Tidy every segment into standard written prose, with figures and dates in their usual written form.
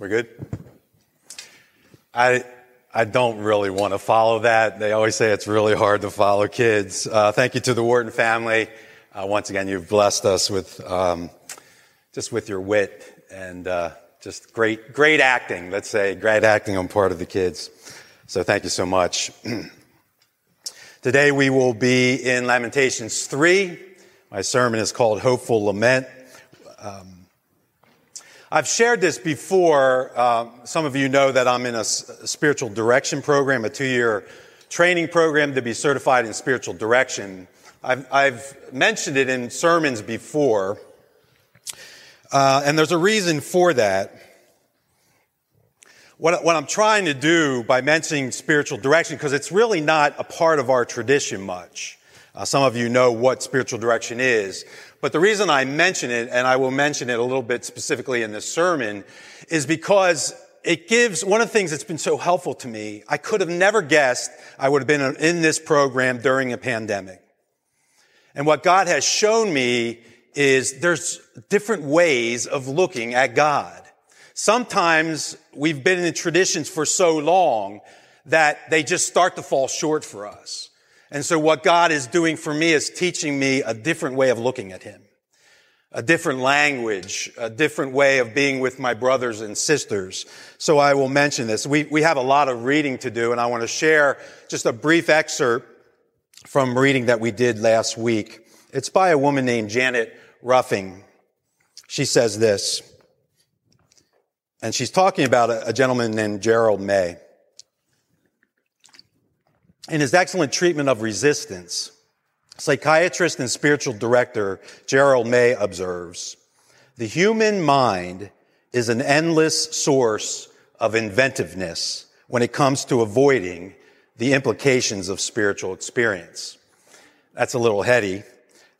We're good? I don't really want to follow that. They always say it's really hard to follow kids. Thank you to the Wharton family. Once again, you've blessed us with just with your wit and just great acting. Let's say great acting on part of the kids. So thank you so much. Today we will be in Lamentations 3. My sermon is called Hopeful Lament. I've shared this before. Some of you know that I'm in a spiritual direction program, a 2-year training program to be certified in spiritual direction. I've mentioned it in sermons before, and there's a reason for that. What I'm trying to do by mentioning spiritual direction, because it's really not a part of our tradition much. Some of you know what spiritual direction is. But the reason I mention it, and I will mention it a little bit specifically in this sermon, is because it gives, one of the things that's been so helpful to me, I could have never guessed I would have been in this program during a pandemic. And what God has shown me is there's different ways of looking at God. Sometimes we've been in traditions for so long that they just start to fall short for us. And so what God is doing for me is teaching me a different way of looking at him, a different language, a different way of being with my brothers and sisters. So I will mention this. We have a lot of reading to do, and I want to share just a brief excerpt from reading that we did last week. It's by a woman named Janet Ruffing. She says this, and she's talking about a gentleman named Gerald May. In his excellent treatment of resistance, psychiatrist and spiritual director Gerald May observes, the human mind is an endless source of inventiveness when it comes to avoiding the implications of spiritual experience. That's a little heady.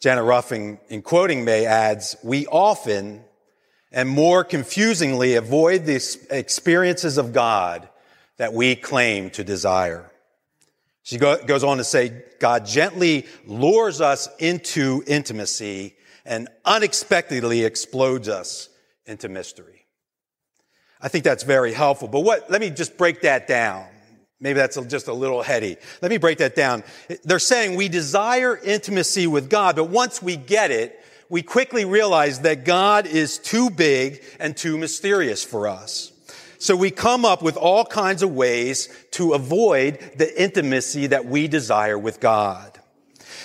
Janet Ruffing, in quoting May, adds, we often and more confusingly avoid the experiences of God that we claim to desire. She goes on to say, God gently lures us into intimacy and unexpectedly explodes us into mystery. I think that's very helpful. But let me just break that down. Maybe that's just a little heady. Let me break that down. They're saying we desire intimacy with God, but once we get it, we quickly realize that God is too big and too mysterious for us. So we come up with all kinds of ways to avoid the intimacy that we desire with God.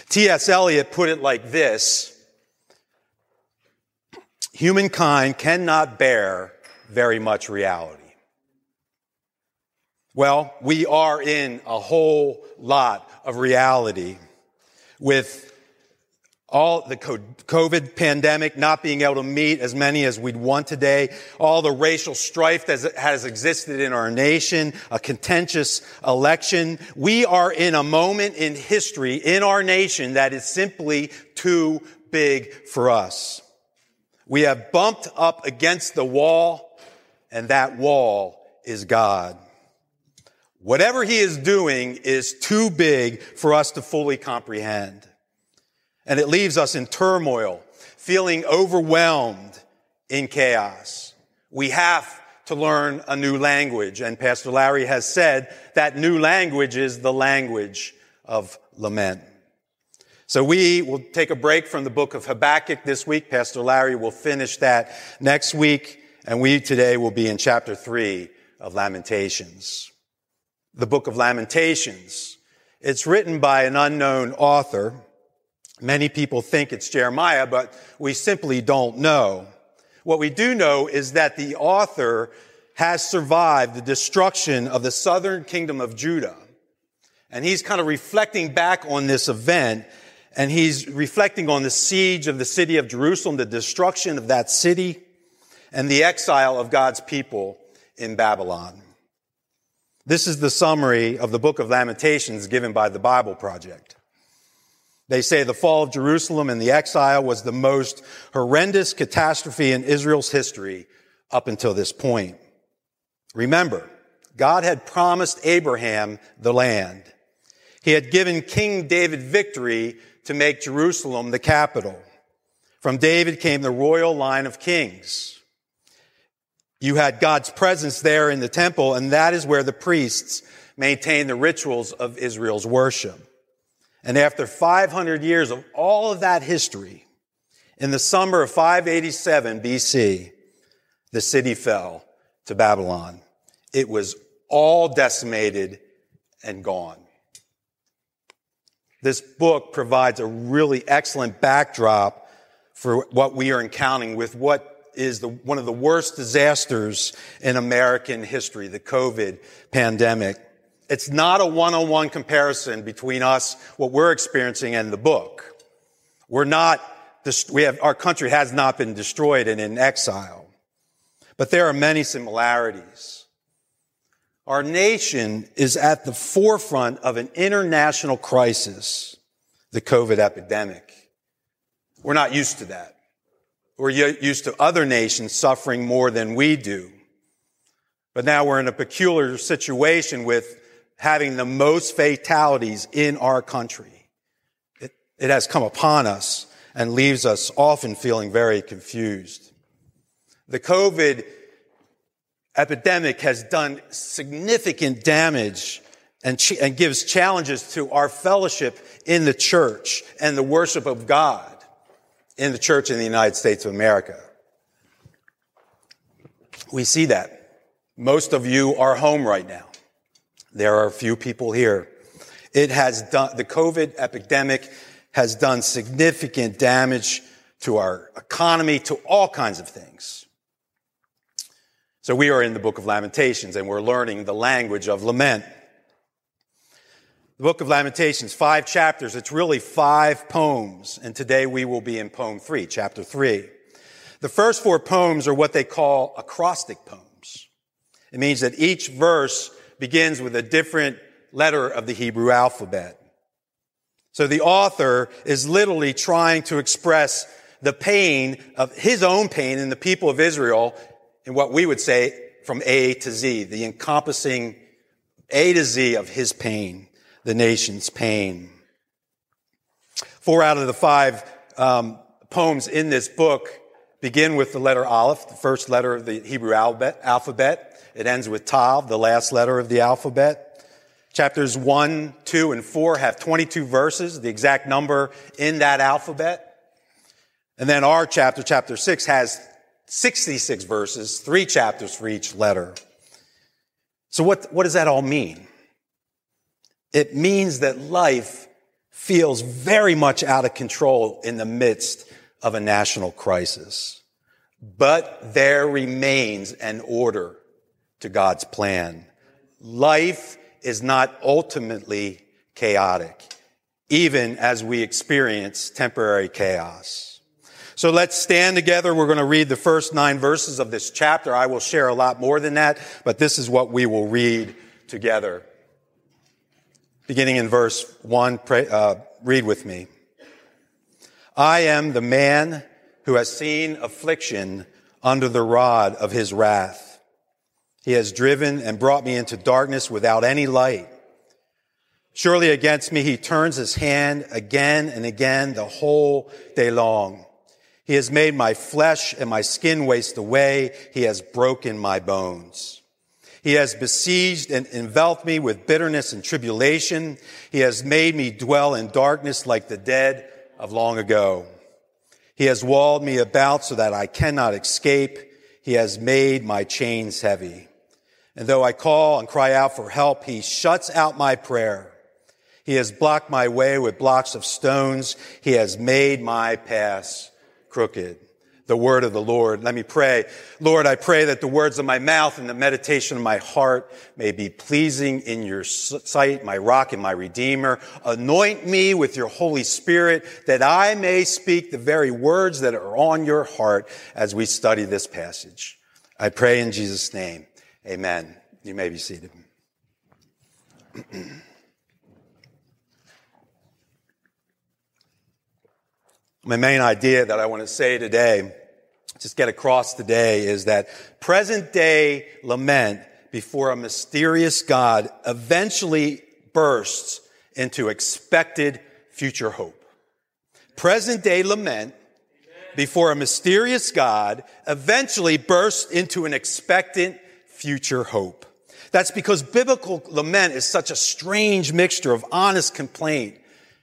T.S. Eliot put it like this, humankind cannot bear very much reality. Well, we are in a whole lot of reality with all the COVID pandemic, not being able to meet as many as we'd want today, all the racial strife that has existed in our nation, a contentious election. We are in a moment in history in our nation that is simply too big for us. We have bumped up against the wall, and that wall is God. Whatever he is doing is too big for us to fully comprehend. And it leaves us in turmoil, feeling overwhelmed in chaos. We have to learn a new language. And Pastor Larry has said that new language is the language of lament. So we will take a break from the book of Habakkuk this week. Pastor Larry will finish that next week. And we today will be in chapter 3 of Lamentations. The book of Lamentations. It's written by an unknown author. Many people think it's Jeremiah, but we simply don't know. What we do know is that the author has survived the destruction of the southern kingdom of Judah. And he's kind of reflecting back on this event, and he's reflecting on the siege of the city of Jerusalem, the destruction of that city, and the exile of God's people in Babylon. This is the summary of the book of Lamentations given by the Bible Project. They say the fall of Jerusalem and the exile was the most horrendous catastrophe in Israel's history up until this point. Remember, God had promised Abraham the land. He had given King David victory to make Jerusalem the capital. From David came the royal line of kings. You had God's presence there in the temple, and that is where the priests maintained the rituals of Israel's worship. And after 500 years of all of that history, in the summer of 587 BC, the city fell to Babylon. It was all decimated and gone. This book provides a really excellent backdrop for what we are encountering with what is one of the worst disasters in American history, the COVID pandemic. It's not a one-on-one comparison between us, what we're experiencing, and the book. Our country has not been destroyed and in exile. But there are many similarities. Our nation is at the forefront of an international crisis, the COVID epidemic. We're not used to that. We're used to other nations suffering more than we do. But now we're in a peculiar situation with having the most fatalities in our country. It has come upon us and leaves us often feeling very confused. The COVID epidemic has done significant damage and gives challenges to our fellowship in the church and the worship of God in the church in the United States of America. We see that. Most of you are home right now. There are a few people here. The COVID epidemic has done significant damage to our economy, to all kinds of things. So we are in the book of Lamentations, and we're learning the language of lament. The book of Lamentations, 5 chapters. It's really 5 poems, and today we will be in poem 3, chapter 3. The first 4 poems are what they call acrostic poems. It means that each verse begins with a different letter of the Hebrew alphabet. So the author is literally trying to express the pain of his own pain in the people of Israel in what we would say from A to Z, the encompassing A to Z of his pain, the nation's pain. 4 out of the 5 poems in this book begin with the letter Aleph, the first letter of the Hebrew alphabet. It ends with Tav, the last letter of the alphabet. Chapters 1, 2, and 4 have 22 verses, the exact number in that alphabet. And then our chapter, chapter 6, has 66 verses, 3 chapters for each letter. So what does that all mean? It means that life feels very much out of control in the midst of a national crisis. But there remains an order to God's plan. Life is not ultimately chaotic, even as we experience temporary chaos. So let's stand together. We're going to read the first 9 verses of this chapter. I will share a lot more than that, but this is what we will read together. Beginning in verse 1, read with me. I am the man who has seen affliction under the rod of his wrath. He has driven and brought me into darkness without any light. Surely against me he turns his hand again and again the whole day long. He has made my flesh and my skin waste away. He has broken my bones. He has besieged and enveloped me with bitterness and tribulation. He has made me dwell in darkness like the dead of long ago. He has walled me about so that I cannot escape. He has made my chains heavy. And though I call and cry out for help, he shuts out my prayer. He has blocked my way with blocks of stones. He has made my paths crooked. The word of the Lord. Let me pray. Lord, I pray that the words of my mouth and the meditation of my heart may be pleasing in your sight, my rock and my redeemer. Anoint me with your Holy Spirit that I may speak the very words that are on your heart as we study this passage. I pray in Jesus' name. Amen. You may be seated. My main idea that I want to say today, just get across today, is that present-day lament before a mysterious God eventually bursts into expected future hope. Present-day lament before a mysterious God eventually bursts into an expectant future hope. That's because biblical lament is such a strange mixture of honest complaint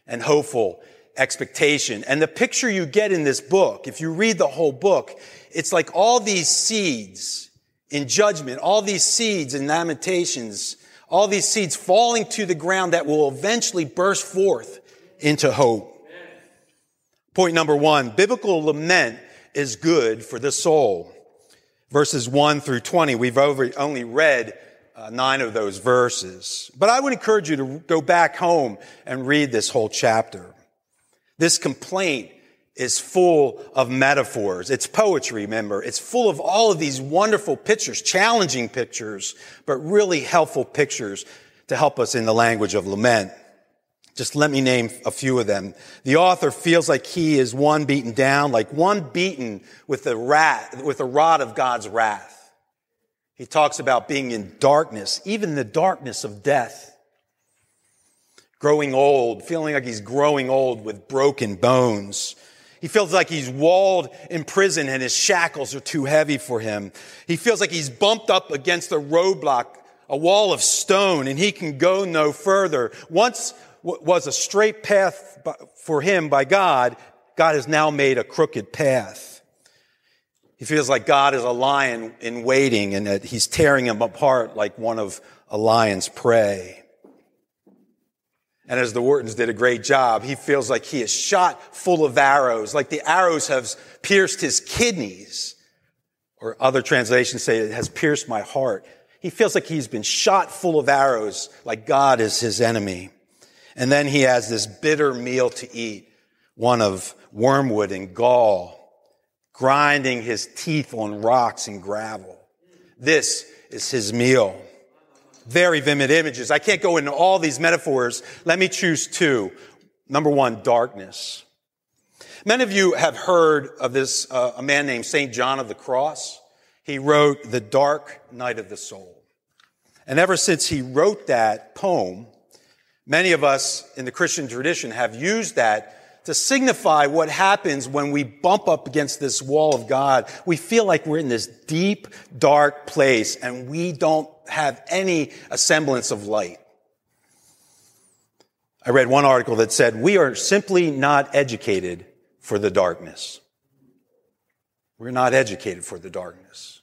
and hopeful expectation. And the picture you get in this book, if you read the whole book, it's like all these seeds in judgment, all these seeds in lamentations, all these seeds falling to the ground that will eventually burst forth into hope. Point number one, biblical lament is good for the soul. Verses 1 through 20, we've only read 9 of those verses. But I would encourage you to go back home and read this whole chapter. This complaint is full of metaphors. It's poetry, remember. It's full of all of these wonderful pictures, challenging pictures, but really helpful pictures to help us in the language of lament. Just let me name a few of them. The author feels like he is one beaten down, like one beaten with the rod of God's wrath. He talks about being in darkness, even the darkness of death. Growing old, feeling like he's growing old with broken bones. He feels like he's walled in prison and his shackles are too heavy for him. He feels like he's bumped up against a roadblock, a wall of stone, and he can go no further. Once was a straight path for him by God, God has now made a crooked path. He feels like God is a lion in waiting and that he's tearing him apart like one of a lion's prey. And as the Whartons did a great job, he feels like he is shot full of arrows, like the arrows have pierced his kidneys. Or other translations say it has pierced my heart. He feels like he's been shot full of arrows, like God is his enemy. And then he has this bitter meal to eat, one of wormwood and gall, grinding his teeth on rocks and gravel. This is his meal. Very vivid images. I can't go into all these metaphors. Let me choose two. Number one, darkness. Many of you have heard of this, a man named St. John of the Cross. He wrote The Dark Night of the Soul. And ever since he wrote that poem, many of us in the Christian tradition have used that to signify what happens when we bump up against this wall of God. We feel like we're in this deep, dark place and we don't have any semblance of light. I read one article that said, we are simply not educated for the darkness. We're not educated for the darkness.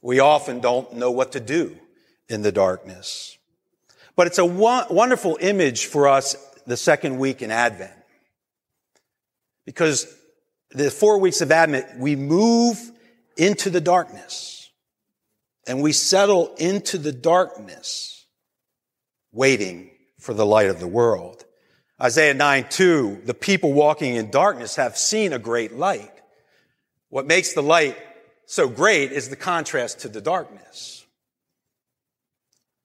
We often don't know what to do in the darkness. But it's a wonderful image for us the second week in Advent. Because the 4 weeks of Advent, we move into the darkness. And we settle into the darkness, waiting for the light of the world. Isaiah 9:2, the people walking in darkness have seen a great light. What makes the light so great is the contrast to the darkness.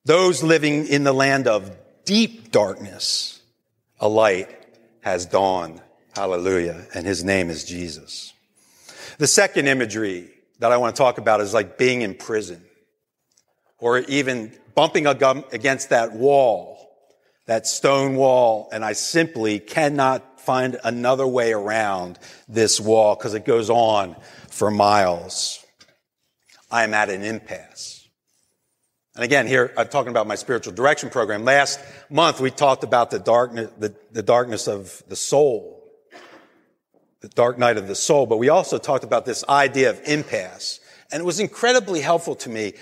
Those living in the land of deep darkness, a light has dawned. Hallelujah. And his name is Jesus. The second imagery that I want to talk about is like being in prison or even bumping against that wall, that stone wall. And I simply cannot find another way around this wall because it goes on for miles. I am at an impasse. And again, here I'm talking about my spiritual direction program. Last month, we talked about the darkness of the soul, the dark night of the soul. But we also talked about this idea of impasse. And it was incredibly helpful to me.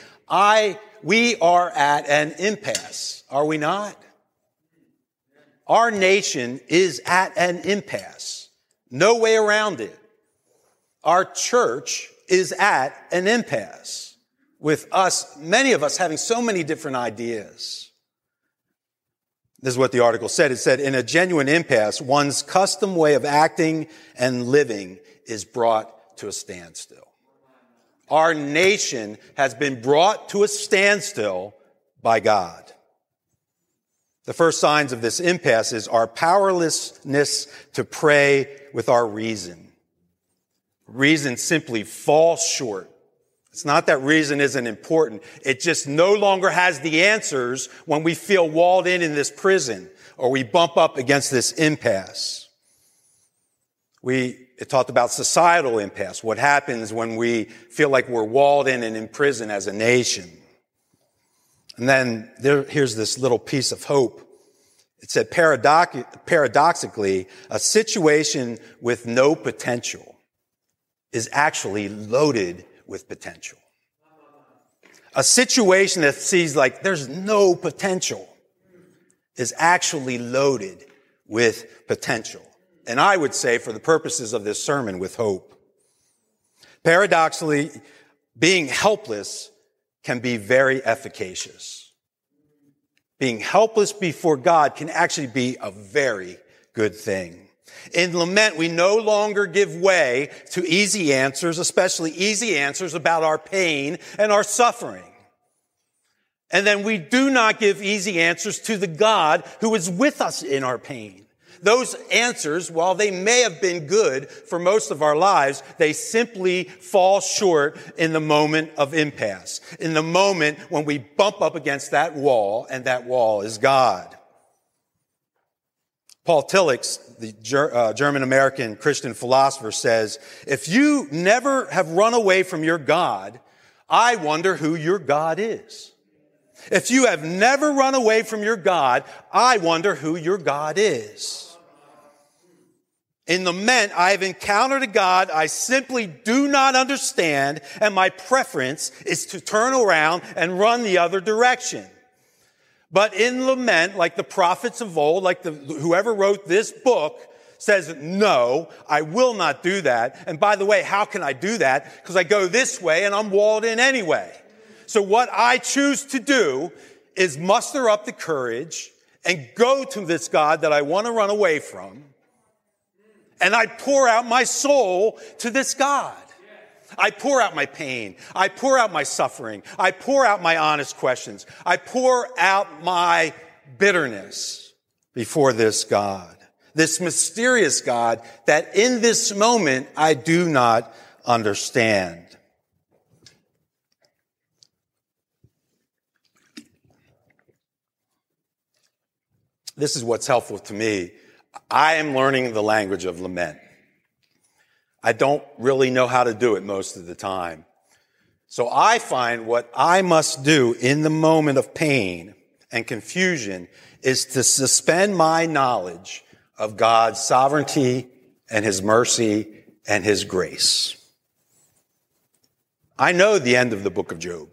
We are at an impasse, are we not? Our nation is at an impasse. No way around it. Our church is at an impasse. With us, many of us having so many different ideas. This is what the article said. It said, in a genuine impasse, one's custom way of acting and living is brought to a standstill. Our nation has been brought to a standstill by God. The first signs of this impasse is our powerlessness to pray with our reason. Reason simply falls short. It's not that reason isn't important. It just no longer has the answers when we feel walled in this prison or we bump up against this impasse. We It talked about societal impasse, what happens when we feel like we're walled in and in prison as a nation. And then here's this little piece of hope. It said, paradoxically, a situation with no potential is actually loaded with potential. A situation that sees like there's no potential is actually loaded with potential. And I would say, for the purposes of this sermon, with hope. Paradoxically, being helpless can be very efficacious. Being helpless before God can actually be a very good thing. In lament, we no longer give way to easy answers, especially easy answers about our pain and our suffering. And then we do not give easy answers to the God who is with us in our pain. Those answers, while they may have been good for most of our lives, they simply fall short in the moment of impasse, in the moment when we bump up against that wall, and that wall is God. Paul Tillich, the German-American Christian philosopher, says, if you never have run away from your God, I wonder who your God is. If you have never run away from your God, I wonder who your God is. In lament, I have encountered a God I simply do not understand, and my preference is to turn around and run the other direction. But in lament, like the prophets of old, like whoever wrote this book, says, no, I will not do that. And by the way, how can I do that? Because I go this way and I'm walled in anyway. So what I choose to do is muster up the courage and go to this God that I want to run away from. And I pour out my soul to this God. I pour out my pain. I pour out my suffering. I pour out my honest questions. I pour out my bitterness before this God, this mysterious God that in this moment I do not understand. This is what's helpful to me. I am learning the language of lament. I don't really know how to do it most of the time. So I find what I must do in the moment of pain and confusion is to suspend my knowledge of God's sovereignty and his mercy and his grace. I know the end of the book of Job.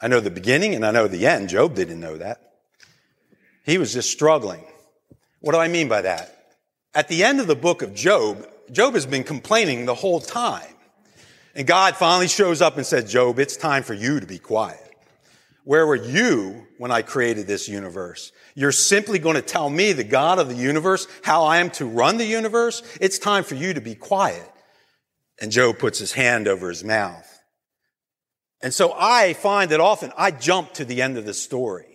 I know the beginning and I know the end. Job didn't know that. He was just struggling. What do I mean by that? At the end of the book of Job, Job has been complaining the whole time. And God finally shows up and says, Job, it's time for you to be quiet. Where were you when I created this universe? You're simply going to tell me, the God of the universe, how I am to run the universe? It's time for you to be quiet. And Job puts his hand over his mouth. And so I find that often I jump to the end of the story.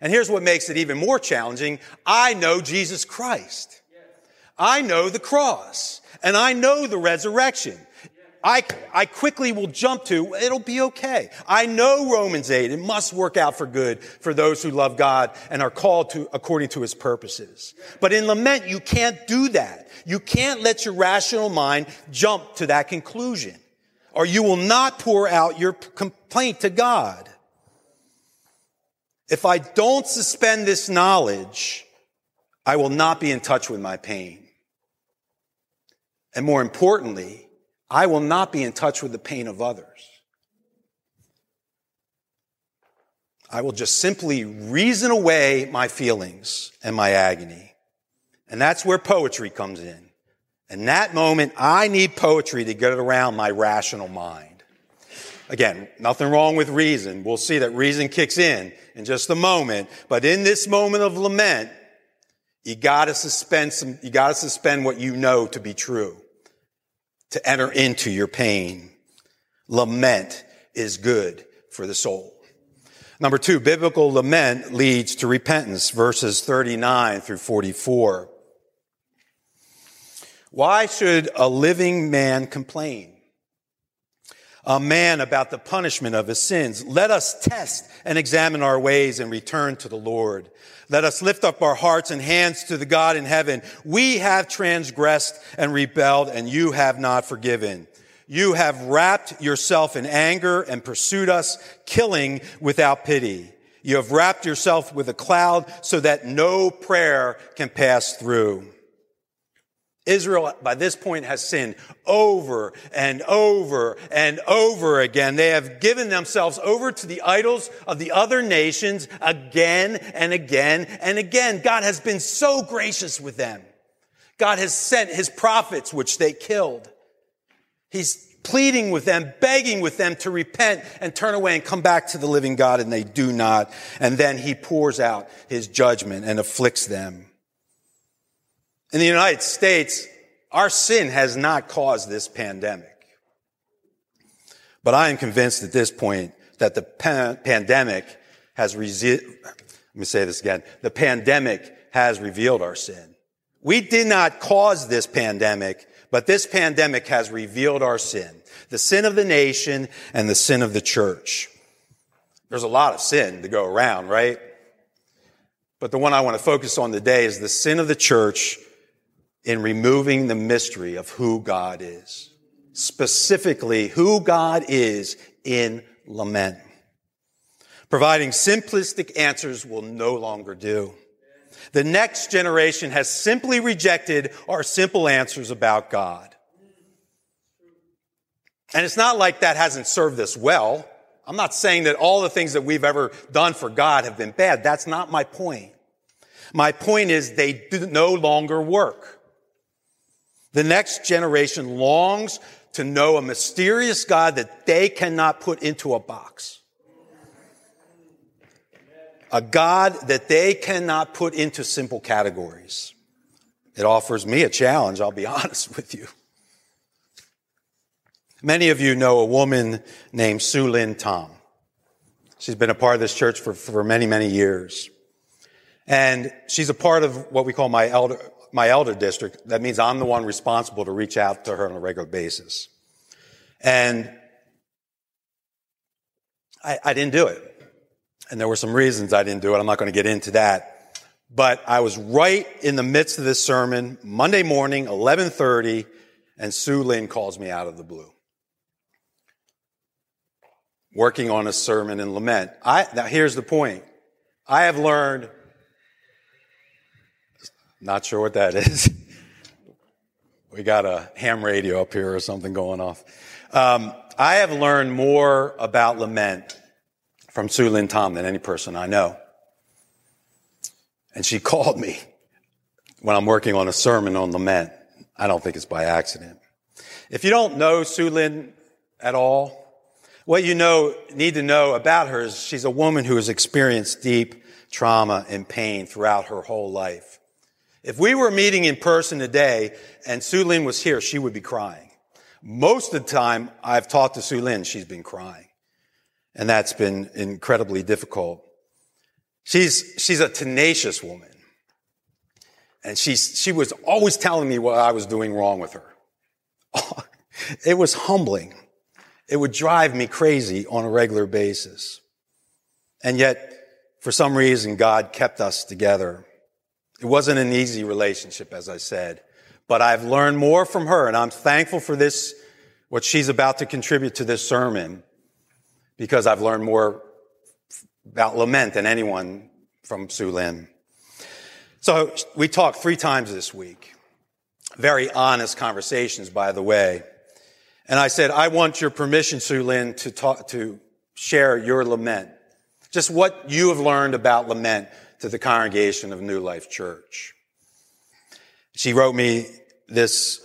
And here's what makes it even more challenging. I know Jesus Christ. I know the cross. And I know the resurrection. I quickly will jump to, it'll be okay. I know Romans 8. It must work out for good for those who love God and are called to according to his purposes. But in lament, you can't do that. You can't let your rational mind jump to that conclusion. Or you will not pour out your complaint to God. If I don't suspend this knowledge, I will not be in touch with my pain. And more importantly, I will not be in touch with the pain of others. I will just simply reason away my feelings and my agony. And that's where poetry comes in. In that moment, I need poetry to get around my rational mind. Again, nothing wrong with reason. We'll see that reason kicks in just a moment. But in this moment of lament, you gotta suspend what you know to be true to enter into your pain. Lament is good for the soul. Number two, biblical lament leads to repentance, verses 39 through 44. Why should a living man complain? a man about the punishment of his sins. Let us test and examine our ways and return to the Lord. Let us lift up our hearts and hands to the God in heaven. We have transgressed and rebelled, and you have not forgiven. You have wrapped yourself in anger and pursued us, killing without pity. You have wrapped yourself with a cloud so that no prayer can pass through. Israel, by this point, has sinned over and over and over again. They have given themselves over to the idols of the other nations again and again and again. God has been so gracious with them. God has sent his prophets, which they killed. He's pleading with them, begging with them to repent and turn away and come back to the living God, and they do not. And then he pours out his judgment and afflicts them. In the United States, our sin has not caused this pandemic. But I am convinced at this point that the pandemic has The pandemic has revealed our sin. We did not cause this pandemic, but this pandemic has revealed our sin, the sin of the nation and the sin of the church. There's a lot of sin to go around, right? But the one I want to focus on today is the sin of the church in removing the mystery of who God is, specifically who God is in lament. Providing simplistic answers will no longer do. The next generation has simply rejected our simple answers about God. And it's not like that hasn't served us well. I'm not saying that all the things that we've ever done for God have been bad. That's not my point. My point is they do no longer work. The next generation longs to know a mysterious God that they cannot put into a box. A God that they cannot put into simple categories. It offers me a challenge, I'll be honest with you. Many of you know a woman named Su Lin Tom. She's been a part of this church for many, many years. And she's a part of what we call my elder district. That means I'm the one responsible to reach out to her on a regular basis. And I didn't do it. And there were some reasons I didn't do it. I'm not going to get into that. But I was right in the midst of this sermon, Monday morning, 11:30, and Su Lin calls me out of the blue. Working on a sermon in lament. Now here's the point. I have learned, not sure what that is. We got a ham radio up here or something going off. I have learned more about lament from Su Lin Tom than any person I know. And she called me when I'm working on a sermon on lament. I don't think it's by accident. If you don't know Su Lin at all, what you need to know about her is she's a woman who has experienced deep trauma and pain throughout her whole life. If we were meeting in person today and Su Lin was here, she would be crying. Most of the time I've talked to Su Lin, she's been crying. And that's been incredibly difficult. She's a tenacious woman. And she was always telling me what I was doing wrong with her. It was humbling. It would drive me crazy on a regular basis. And yet, for some reason, God kept us together. It wasn't an easy relationship, as I said. But I've learned more from her, and I'm thankful for this, what she's about to contribute to this sermon, because I've learned more about lament than anyone from Su Lin. So we talked 3 times this week. Very honest conversations, by the way. And I said, I want your permission, Su Lin, to share your lament. Just what you have learned about lament to the congregation of New Life Church. She wrote me this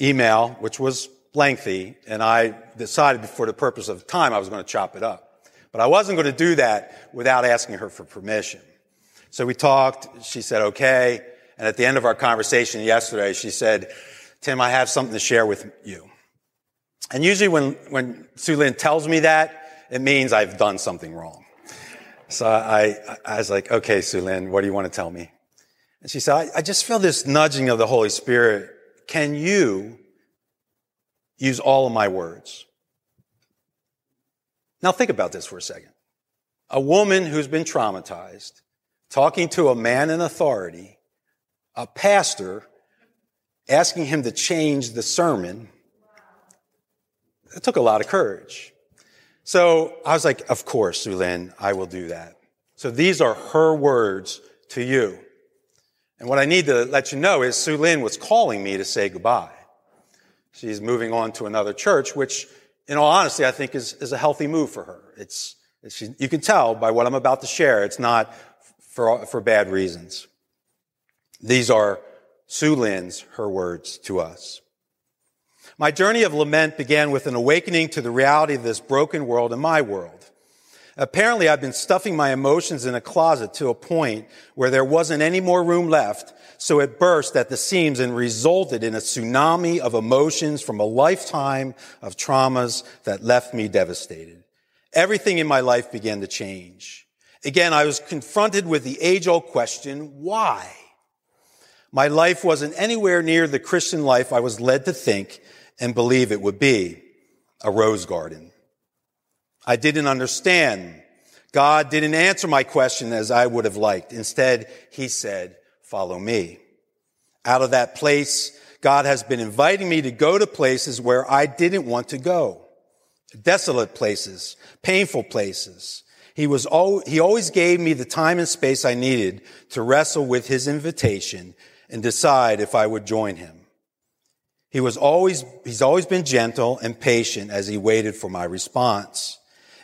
email, which was lengthy, and I decided for the purpose of time I was going to chop it up. But I wasn't going to do that without asking her for permission. So we talked, she said, okay, and at the end of our conversation yesterday, she said, Tim, I have something to share with you. And usually when Su Lin tells me that, it means I've done something wrong. So I was like, okay, Su Lin, what do you want to tell me? And she said, I just feel this nudging of the Holy Spirit. Can you use all of my words? Now think about this for a second. A woman who's been traumatized, talking to a man in authority, a pastor, asking him to change the sermon. It took a lot of courage. So I was like, of course, Su Lin, I will do that. So these are her words to you. And what I need to let you know is Su Lin was calling me to say goodbye. She's moving on to another church, which, in all honesty, I think is a healthy move for her. You can tell by what I'm about to share, it's not for bad reasons. These are Su Lin's, her words to us. My journey of lament began with an awakening to the reality of this broken world and my world. Apparently, I've been stuffing my emotions in a closet to a point where there wasn't any more room left, so it burst at the seams and resulted in a tsunami of emotions from a lifetime of traumas that left me devastated. Everything in my life began to change. Again, I was confronted with the age-old question, why? My life wasn't anywhere near the Christian life I was led to think and believe it would be, a rose garden. I didn't understand. God didn't answer my question as I would have liked. Instead, he said, follow me. Out of that place, God has been inviting me to go to places where I didn't want to go. Desolate places, painful places. He always gave me the time and space I needed to wrestle with his invitation and decide if I would join him. He's always been gentle and patient as he waited for my response.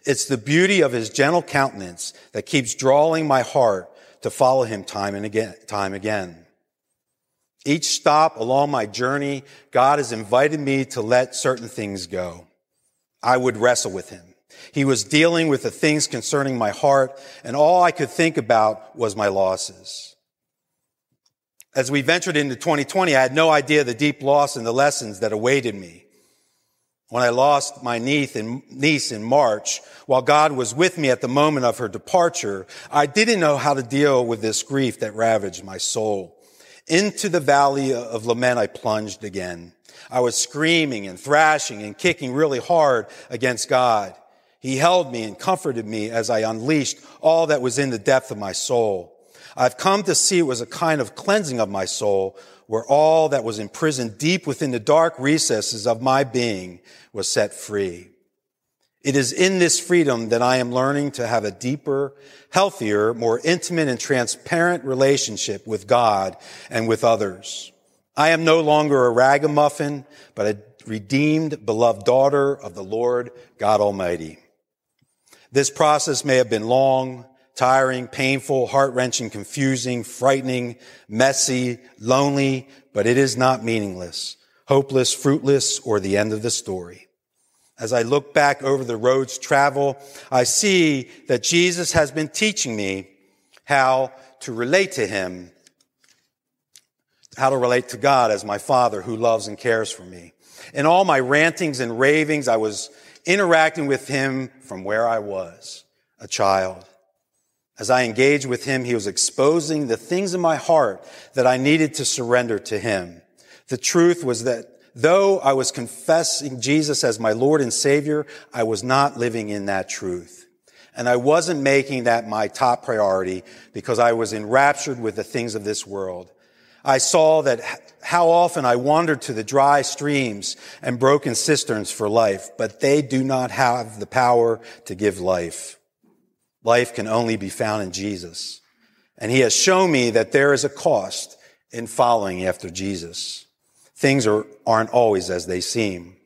It's the beauty of his gentle countenance that keeps drawing my heart to follow him time and again. Each stop along my journey, God has invited me to let certain things go. I would wrestle with him. He was dealing with the things concerning my heart, and all I could think about was my losses. As we ventured into 2020, I had no idea the deep loss and the lessons that awaited me. When I lost my niece in March, while God was with me at the moment of her departure, I didn't know how to deal with this grief that ravaged my soul. Into the valley of lament I plunged again. I was screaming and thrashing and kicking really hard against God. He held me and comforted me as I unleashed all that was in the depth of my soul. I've come to see it was a kind of cleansing of my soul where all that was imprisoned deep within the dark recesses of my being was set free. It is in this freedom that I am learning to have a deeper, healthier, more intimate and transparent relationship with God and with others. I am no longer a ragamuffin, but a redeemed, beloved daughter of the Lord God Almighty. This process may have been long, tiring, painful, heart-wrenching, confusing, frightening, messy, lonely, but it is not meaningless, hopeless, fruitless, or the end of the story. As I look back over the roads traveled, I see that Jesus has been teaching me how to relate to him, how to relate to God as my Father who loves and cares for me. In all my rantings and ravings, I was interacting with him from where I was, a child. As I engaged with him, he was exposing the things in my heart that I needed to surrender to him. The truth was that though I was confessing Jesus as my Lord and Savior, I was not living in that truth. And I wasn't making that my top priority because I was enraptured with the things of this world. I saw that how often I wandered to the dry streams and broken cisterns for life, but they do not have the power to give life. Life can only be found in Jesus. And he has shown me that there is a cost in following after Jesus. Things aren't always as they seem.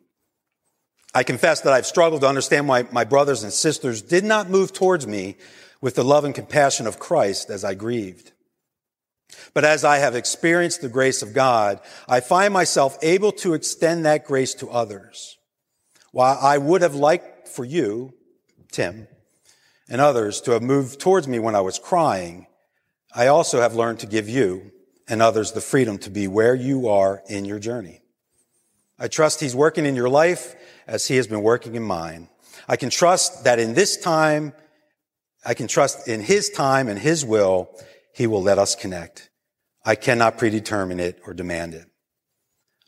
I confess that I've struggled to understand why my brothers and sisters did not move towards me with the love and compassion of Christ as I grieved. But as I have experienced the grace of God, I find myself able to extend that grace to others. While I would have liked for you, Tim, and others to have moved towards me when I was crying, I also have learned to give you and others the freedom to be where you are in your journey. I trust he's working in your life as he has been working in mine. I can trust in his time and his will, he will let us connect. I cannot predetermine it or demand it.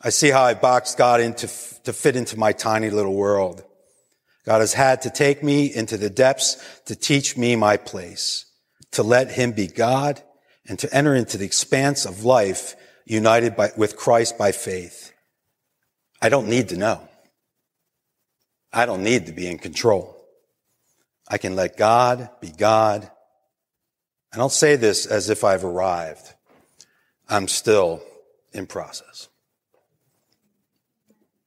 I see how I boxed God in to fit into my tiny little world. God has had to take me into the depths to teach me my place, to let him be God, and to enter into the expanse of life united with Christ by faith. I don't need to know. I don't need to be in control. I can let God be God. I don't say this as if I've arrived. I'm still in process.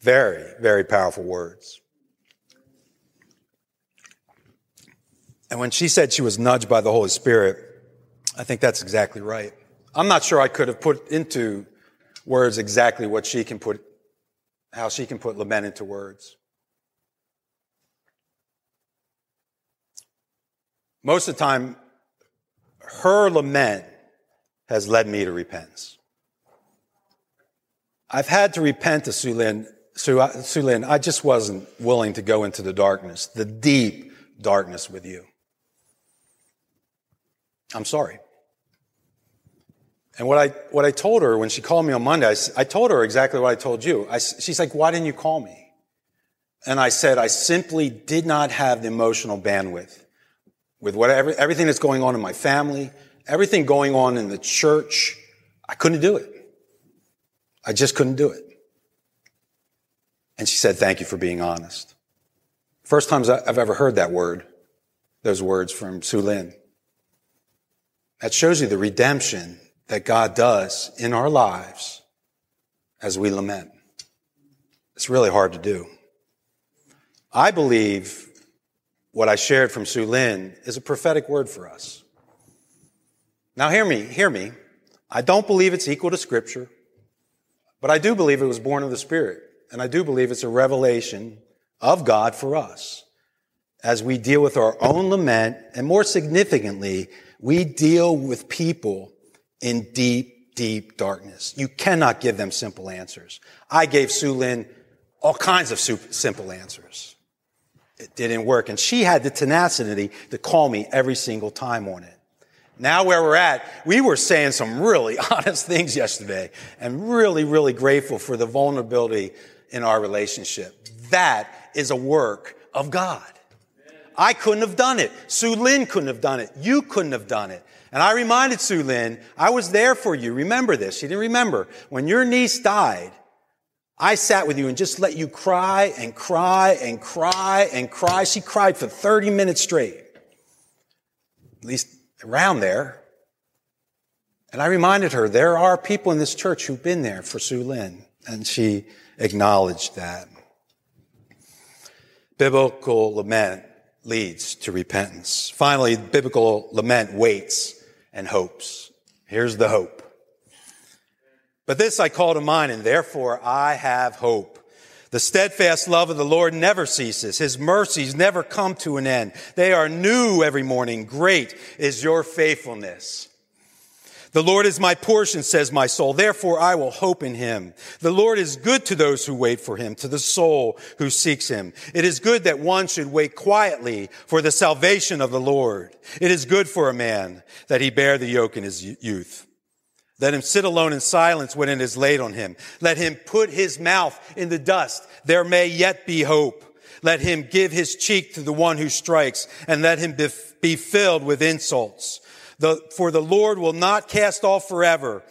Very, very powerful words. And when she said she was nudged by the Holy Spirit, I think that's exactly right. I'm not sure I could have put into words exactly what she can put, how she can put lament into words. Most of the time, her lament has led me to repentance. I've had to repent to Su Lin, I just wasn't willing to go into the darkness, the deep darkness with you. I'm sorry. And what I told her when she called me on Monday, I told her exactly what I told you. She's like, why didn't you call me? And I said, I simply did not have the emotional bandwidth with everything that's going on in my family, everything going on in the church. I couldn't do it. I just couldn't do it. And she said, thank you for being honest. First time I've ever heard that word, those words from Su Lin. That shows you the redemption that God does in our lives as we lament. It's really hard to do. I believe what I shared from Su Lin is a prophetic word for us. Now hear me. I don't believe it's equal to Scripture, but I do believe it was born of the Spirit, and I do believe it's a revelation of God for us as we deal with our own lament, and more significantly, we deal with people in deep, deep darkness. You cannot give them simple answers. I gave Su Lin all kinds of simple answers. It didn't work, and she had the tenacity to call me every single time on it. Now where we're at, we were saying some really honest things yesterday and really, really grateful for the vulnerability in our relationship. That is a work of God. I couldn't have done it. Su Lin couldn't have done it. You couldn't have done it. And I reminded Su Lin, I was there for you. Remember this. She didn't remember. When your niece died, I sat with you and just let you cry and cry and cry and cry. She cried for 30 minutes straight. At least around there. And I reminded her, there are people in this church who've been there for Su Lin. And she acknowledged that. Biblical lament leads to repentance. Finally, biblical lament waits and hopes. Here's the hope. But this I call to mind, and therefore I have hope. The steadfast love of the Lord never ceases. His mercies never come to an end. They are new every morning. Great is your faithfulness. The Lord is my portion, says my soul. Therefore, I will hope in him. The Lord is good to those who wait for him, to the soul who seeks him. It is good that one should wait quietly for the salvation of the Lord. It is good for a man that he bear the yoke in his youth. Let him sit alone in silence when it is laid on him. Let him put his mouth in the dust. There may yet be hope. Let him give his cheek to the one who strikes, and let him be filled with insults. For the Lord will not cast off forever,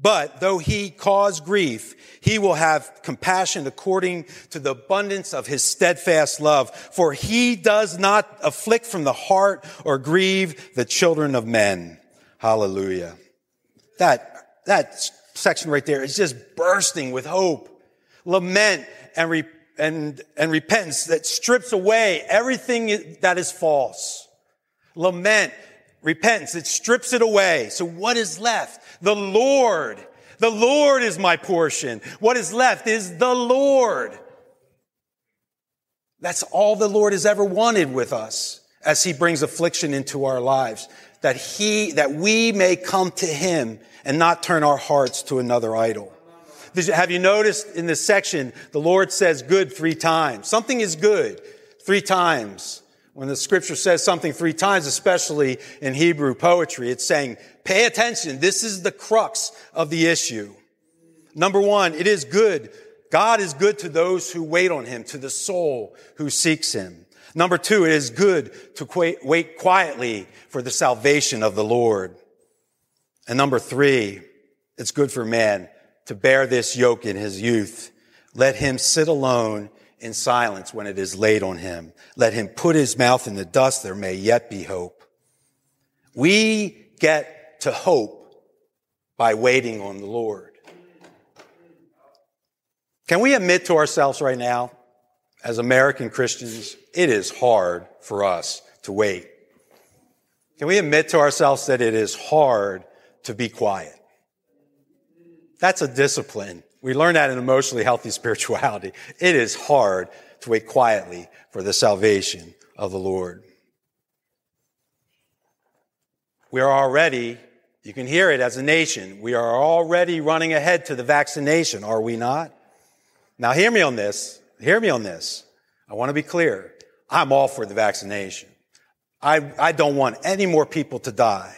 but though he cause grief, he will have compassion according to the abundance of his steadfast love. For he does not afflict from the heart or grieve the children of men. Hallelujah. That section right there is just bursting with hope, lament, and repentance that strips away everything that is false. Lament, repentance, it strips it away. So what is left? The Lord is my portion. What is left is the Lord. That's all the Lord has ever wanted with us as he brings affliction into our lives. That we may come to him and not turn our hearts to another idol. Have you noticed in this section, the Lord says good three times. Something is good three times. When the scripture says something three times, especially in Hebrew poetry, it's saying, pay attention. This is the crux of the issue. Number one, it is good God is good to those who wait on him, to the soul who seeks him. Number two, it is good to wait quietly for the salvation of the Lord. And number three, it's good for man to bear this yoke in his youth. Let him sit alone in silence when it is laid on him. Let him put his mouth in the dust. There may yet be hope. We get to hope by waiting on the Lord. Can we admit to ourselves right now, as American Christians, it is hard for us to wait. Can we admit to ourselves that it is hard to be quiet? That's a discipline. We learn that in Emotionally Healthy Spirituality. It is hard to wait quietly for the salvation of the Lord. We are already, you can hear it as a nation, we are already running ahead to the vaccination, are we not? Now hear me on this. Hear me on this. I want to be clear. I'm all for the vaccination. I don't want any more people to die.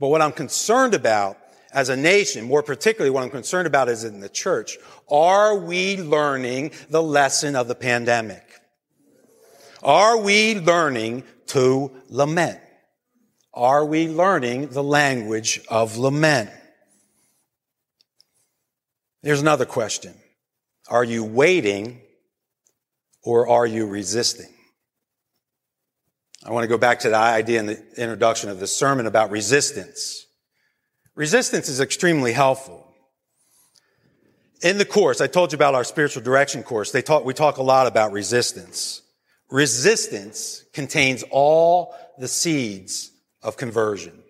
But what I'm concerned about as a nation, more particularly what I'm concerned about is in the church, are we learning the lesson of the pandemic? Are we learning to lament? Are we learning the language of lament? Here's another question. Are you waiting or are you resisting? I want to go back to the idea in the introduction of this sermon about resistance. Resistance is extremely helpful. In the course, I told you about our spiritual direction course, we talk a lot about resistance. Resistance contains all the seeds of conversion.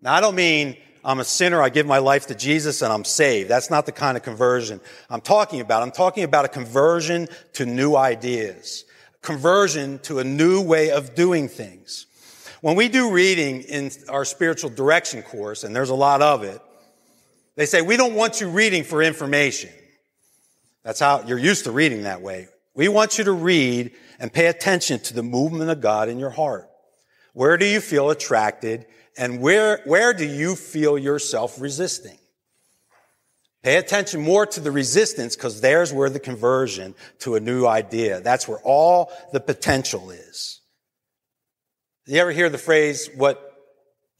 Now, I don't mean I'm a sinner, I give my life to Jesus, and I'm saved. That's not the kind of conversion I'm talking about. I'm talking about a conversion to new ideas, conversion to a new way of doing things. When we do reading in our spiritual direction course, and there's a lot of it, they say, we don't want you reading for information. That's how you're used to reading that way. We want you to read and pay attention to the movement of God in your heart. Where do you feel attracted, and where do you feel yourself resisting? Pay attention more to the resistance, because there's where the conversion to a new idea. That's where all the potential is. You ever hear the phrase, what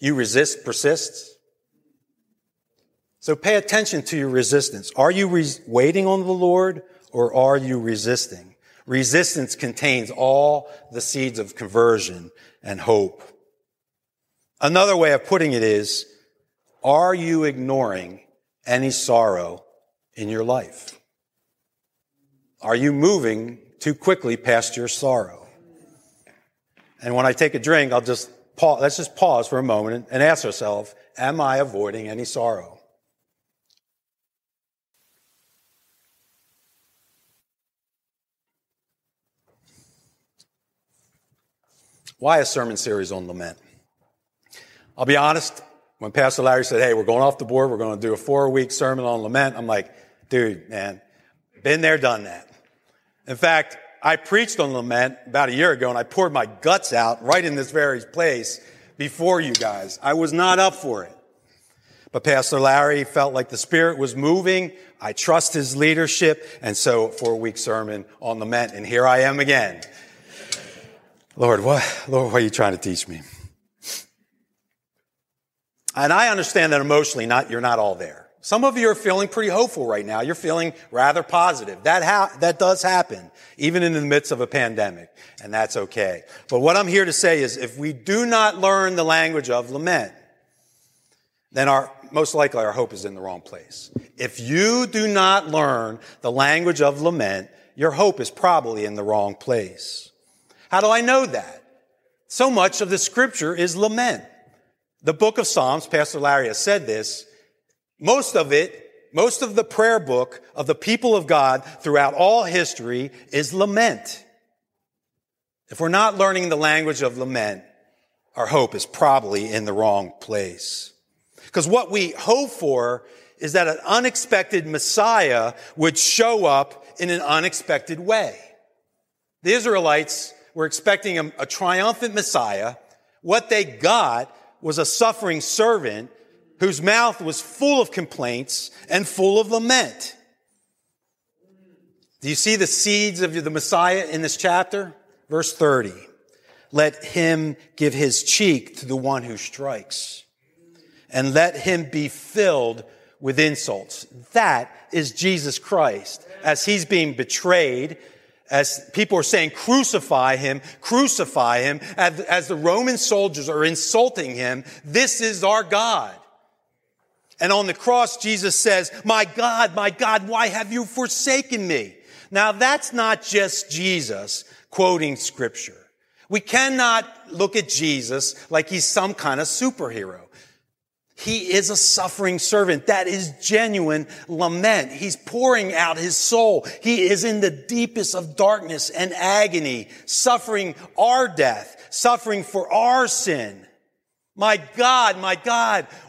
you resist persists? So pay attention to your resistance. Are you waiting on the Lord, or are you resisting? Resistance contains all the seeds of conversion and hope. Another way of putting it is, are you ignoring any sorrow in your life? Are you moving too quickly past your sorrow? And when I take a drink, I'll just pause. Let's just pause for a moment and ask ourselves, am I avoiding any sorrow? Why a sermon series on lament? I'll be honest, when Pastor Larry said, hey, we're going off the board, we're going to do a 4-week sermon on lament, I'm like, dude, man, been there, done that. In fact, I preached on lament about a year ago, and I poured my guts out right in this very place before you guys. I was not up for it. But Pastor Larry felt like the Spirit was moving. I trust his leadership, and so 4-week sermon on lament, and here I am again. Lord, what are you trying to teach me? And I understand that emotionally you're not all there. Some of you are feeling pretty hopeful right now. You're feeling rather positive. That does happen, even in the midst of a pandemic, and that's okay. But what I'm here to say is if we do not learn the language of lament, then most likely our hope is in the wrong place. If you do not learn the language of lament, your hope is probably in the wrong place. How do I know that? So much of the Scripture is lament. The book of Psalms, Pastor Larry has said this, most of the prayer book of the people of God throughout all history is lament. If we're not learning the language of lament, our hope is probably in the wrong place. Because what we hope for is that an unexpected Messiah would show up in an unexpected way. The Israelites were expecting a triumphant Messiah. What they got was a suffering servant whose mouth was full of complaints and full of lament. Do you see the seeds of the Messiah in this chapter? Verse 30. Let him give his cheek to the one who strikes, and let him be filled with insults. That is Jesus Christ. As he's being betrayed, as people are saying, crucify him, as the Roman soldiers are insulting him, this is our God. And on the cross, Jesus says, my God, why have you forsaken me? Now, that's not just Jesus quoting Scripture. We cannot look at Jesus like he's some kind of superhero. He is a suffering servant. That is genuine lament. He's pouring out his soul. He is in the deepest of darkness and agony, suffering our death, suffering for our sin. My God,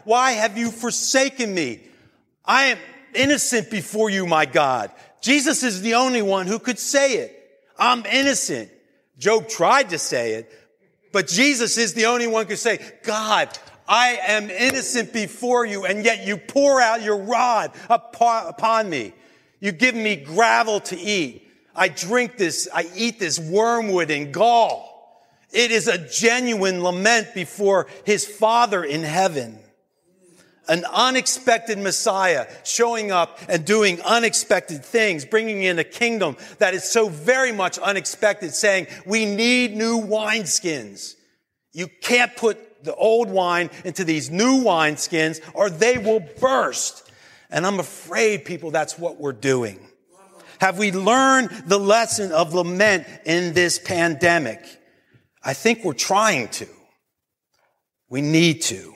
why have you forsaken me? I am innocent before you, my God. Jesus is the only one who could say it. I'm innocent. Job tried to say it, but Jesus is the only one who could say, God, I am innocent before you, and yet you pour out your rod upon me. You give me gravel to eat. I drink this, I eat this wormwood and gall. It is a genuine lament before his Father in heaven. An unexpected Messiah showing up and doing unexpected things, bringing in a kingdom that is so very much unexpected, saying, we need new wineskins. You can't put the old wine into these new wineskins or they will burst. And I'm afraid, people, that's what we're doing. Have we learned the lesson of lament in this pandemic? I think we're trying to. We need to.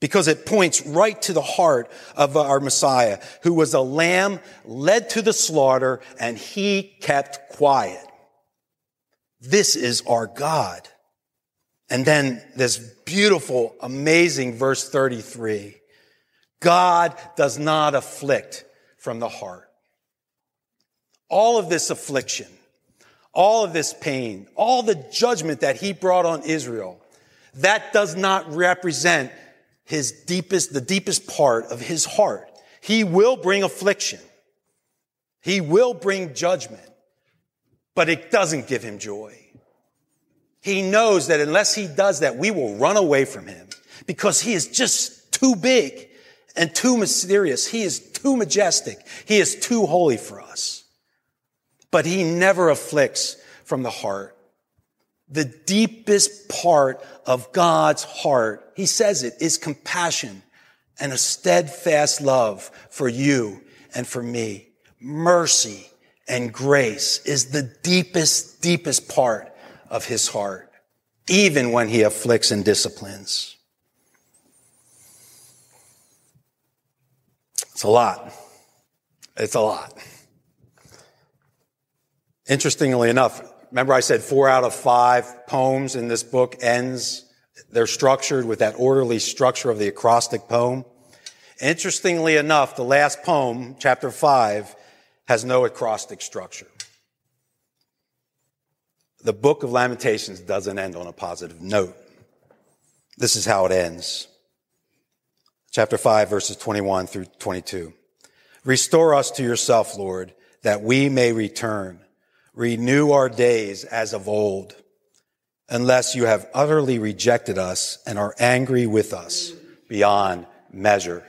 Because it points right to the heart of our Messiah, who was a lamb led to the slaughter, and he kept quiet. This is our God. And then this beautiful, amazing verse 33. God does not afflict from the heart. All of this affliction, all of this pain, all the judgment that he brought on Israel, that does not represent the deepest part of his heart. He will bring affliction. He will bring judgment, but it doesn't give him joy. He knows that unless he does that, we will run away from him because he is just too big and too mysterious. He is too majestic. He is too holy for us. But he never afflicts from the heart. The deepest part of God's heart, he says it, is compassion and a steadfast love for you and for me. Mercy and grace is the deepest, deepest part of his heart, even when he afflicts and disciplines. It's a lot. It's a lot. Interestingly enough, remember I said 4 out of 5 poems in this book ends, they're structured with that orderly structure of the acrostic poem. Interestingly enough, the last poem, chapter 5, has no acrostic structure. The book of Lamentations doesn't end on a positive note. This is how it ends. Chapter 5, verses 21 through 22. Restore us to yourself, Lord, that we may return. Renew our days as of old, unless you have utterly rejected us and are angry with us beyond measure.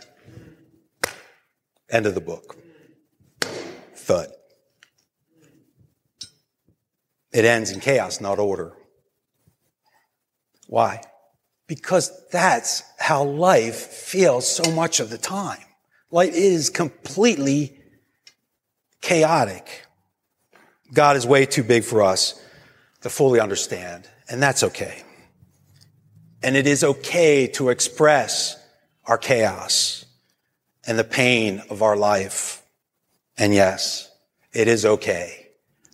End of the book. Thud. It ends in chaos, not order. Why? Because that's how life feels so much of the time. Life is completely chaotic. God is way too big for us to fully understand, and that's okay. And it is okay to express our chaos and the pain of our life. And yes, it is okay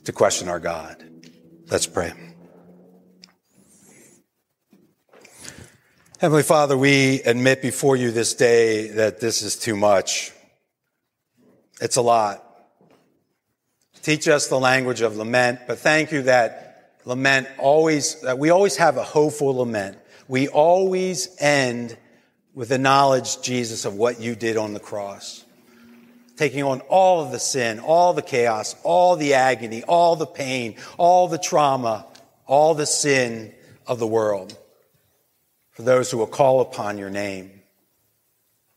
to question our God. Let's pray. Heavenly Father, we admit before you this day that this is too much. It's a lot. Teach us the language of lament, but thank you that we always have a hopeful lament. We always end with the knowledge, Jesus, of what you did on the cross. taking on all of the sin, all the chaos, all the agony, all the pain, all the trauma, all the sin of the world for those who will call upon your name.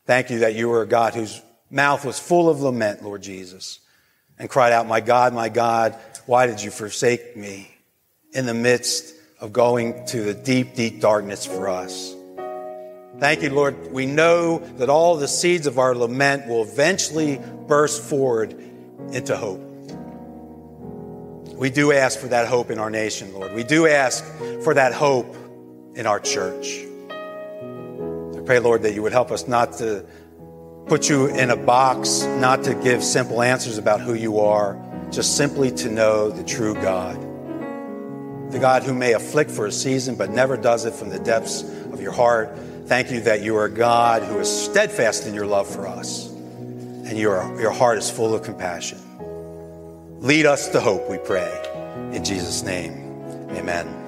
Thank you that you are a God whose mouth was full of lament, Lord Jesus, and cried out, my God, why did you forsake me?" in the midst of going to the deep, deep darkness for us. Thank you, Lord. We know that all the seeds of our lament will eventually burst forward into hope. We do ask for that hope in our nation, Lord. We do ask for that hope in our church. I pray, Lord, that you would help us not to put you in a box, not to give simple answers about who you are, just simply to know the true God. The God who may afflict for a season but never does it from the depths of your heart. Thank you that you are a God who is steadfast in your love for us, and your heart is full of compassion. Lead us to hope, we pray. In Jesus' name, amen.